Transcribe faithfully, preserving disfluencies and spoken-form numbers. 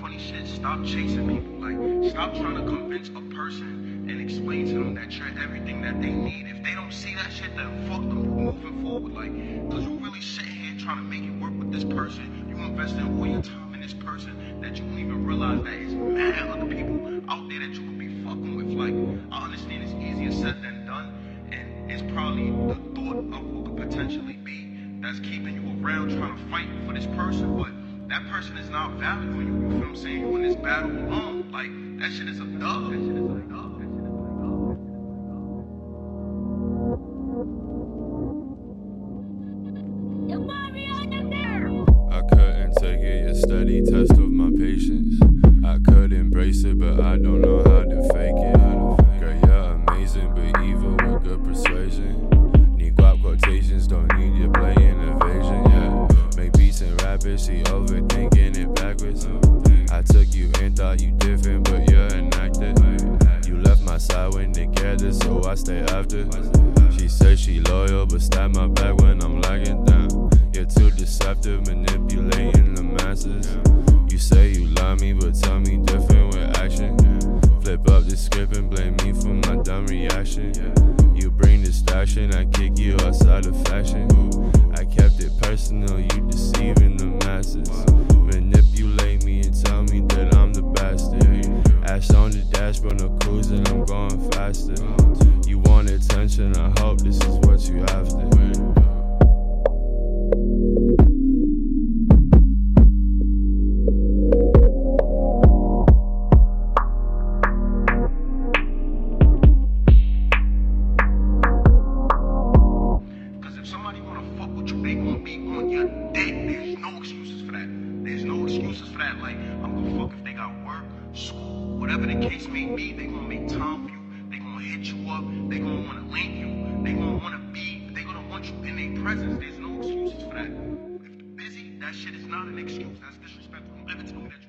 funny shit. Stop chasing people. Like, stop trying to convince a person and explain to them that you're everything that they need. If they don't see that shit, then fuck them. Moving forward, like, because you really sit here trying to make it work with this person. You invested all your time in this person that you don't even realize that it's mad other people out there that you could be fucking with. Like, I understand it's easier said than done, and it's probably the thought of what could potentially be that's keeping you around trying to fight for this person, but that person is not valuing you, you feel what I'm saying? You in this battle alone, like, that shit is a dub, that shit is a dub. I couldn't take it, a steady test of my patience. I could embrace it, but I don't know how to fake it. Girl, you're amazing, but evil with good persuasion. Need guap quotations, don't need your play innovation, yeah. Make beats and rappers, she overthinking it backwards. I took you and thought you different, but you're an actor. You left my side when together, so I stay after. She said she loyal, but stab my back when I'm lagging down. You're too deceptive, manipulating the masses. You say you love me, but tell me different with action. Flip up the script and blame me for my dumb reaction. You bring distraction, I kick you outside of fashion. I kept it personal, you deceiving the masses. Manipulate me and tell me that I'm the bastard. Ash on the dashboard, no cruising, I'm going faster. You want attention, I hope this is what you after. There's no excuses for that. If busy, that shit is not an excuse. That's disrespectful. Don't ever tell me that you